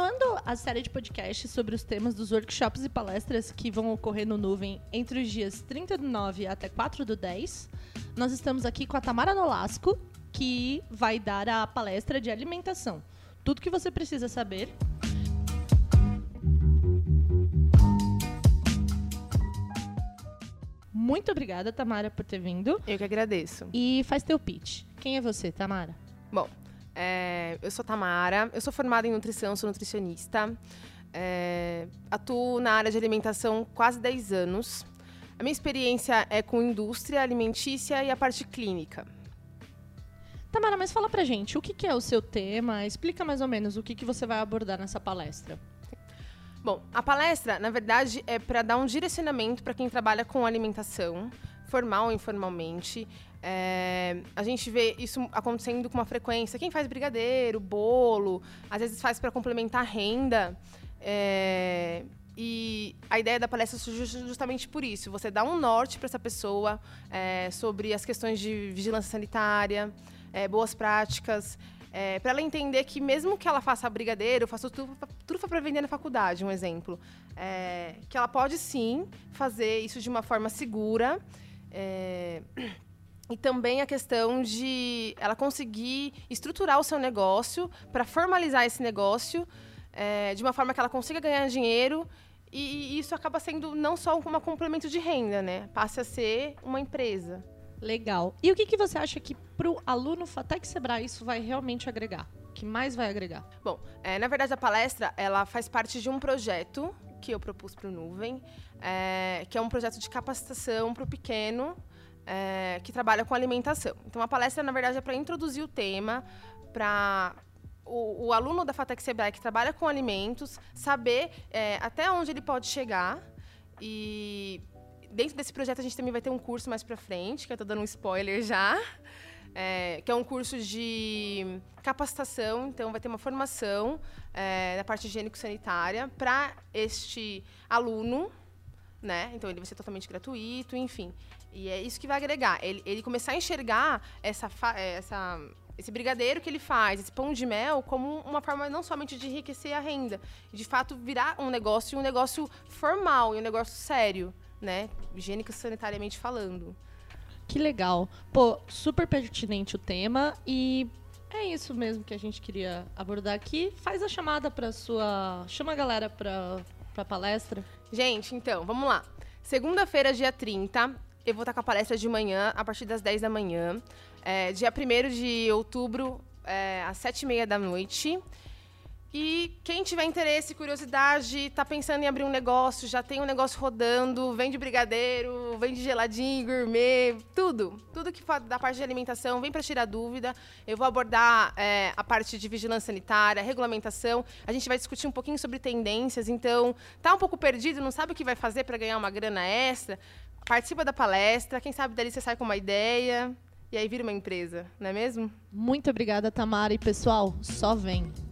Continuando a série de podcasts sobre os temas dos workshops e palestras que vão ocorrer no Nuvem entre os dias 30 do 9 até 4 do 10, nós estamos aqui com a Tamara Nolasco, que vai dar a palestra de alimentação. Tudo que você precisa saber. Muito obrigada, Tamara, por ter vindo. Eu que agradeço. E faz teu pitch. Quem é você, Tamara? Bom, eu sou Tamara, eu sou formada em nutrição, sou nutricionista, atuo na área de alimentação quase 10 anos. A minha experiência é com indústria alimentícia e a parte clínica. Tamara, mas fala pra gente, o que é o seu tema? Explica mais ou menos o que você vai abordar nessa palestra. Bom, a palestra, na verdade, é para dar um direcionamento para quem trabalha com alimentação, formal ou informalmente. A gente vê isso acontecendo com uma frequência. Quem faz brigadeiro, bolo, às vezes faz para complementar a renda. E a ideia da palestra surgiu justamente por isso. Você dá um norte para essa pessoa sobre as questões de vigilância sanitária, boas práticas, para ela entender que mesmo que ela faça brigadeiro, faça trufa para vender na faculdade, um exemplo, que ela pode sim fazer isso de uma forma segura. E também a questão de ela conseguir estruturar o seu negócio para formalizar esse negócio de uma forma que ela consiga ganhar dinheiro e isso acaba sendo não só um complemento de renda, né? Passa a ser uma empresa. Legal. E o que você acha que para o aluno FATEC Sebrae isso vai realmente agregar? O que mais vai agregar? Bom, na verdade a palestra ela faz parte de um projeto que eu propus para o Nuvem, que é um projeto de capacitação para o pequeno, que trabalha com alimentação. Então, a palestra, na verdade, é para introduzir o tema, para o aluno da FATEC Sebrae que trabalha com alimentos, saber até onde ele pode chegar. E dentro desse projeto, a gente também vai ter um curso mais para frente, que eu estou dando um spoiler já, que é um curso de capacitação. Então, vai ter uma formação na parte higiênico-sanitária para este aluno, né? Então, ele vai ser totalmente gratuito, enfim. E é isso que vai agregar, ele começar a enxergar esse brigadeiro que ele faz, esse pão de mel, como uma forma não somente de enriquecer a renda, de fato virar um negócio formal e um negócio sério, né? Higiênico sanitariamente falando. Que legal. Pô, super pertinente o tema e é isso mesmo que a gente queria abordar aqui. Faz a chamada para sua... Chama a galera para a palestra. Gente, então, vamos lá. Segunda-feira, dia 30... Eu vou estar com a palestra de manhã, a partir das 10 da manhã. Dia 1º de outubro, às 7h30 da noite. E quem tiver interesse, curiosidade, está pensando em abrir um negócio, já tem um negócio rodando, vende brigadeiro, vende geladinho, gourmet, tudo. Tudo que for da parte de alimentação, vem para tirar dúvida. Eu vou abordar a parte de vigilância sanitária, regulamentação. A gente vai discutir um pouquinho sobre tendências. Então, tá um pouco perdido, não sabe o que vai fazer para ganhar uma grana extra? Participa da palestra, quem sabe dali você sai com uma ideia e aí vira uma empresa, não é mesmo? Muito obrigada, Tamara. E pessoal, só vem!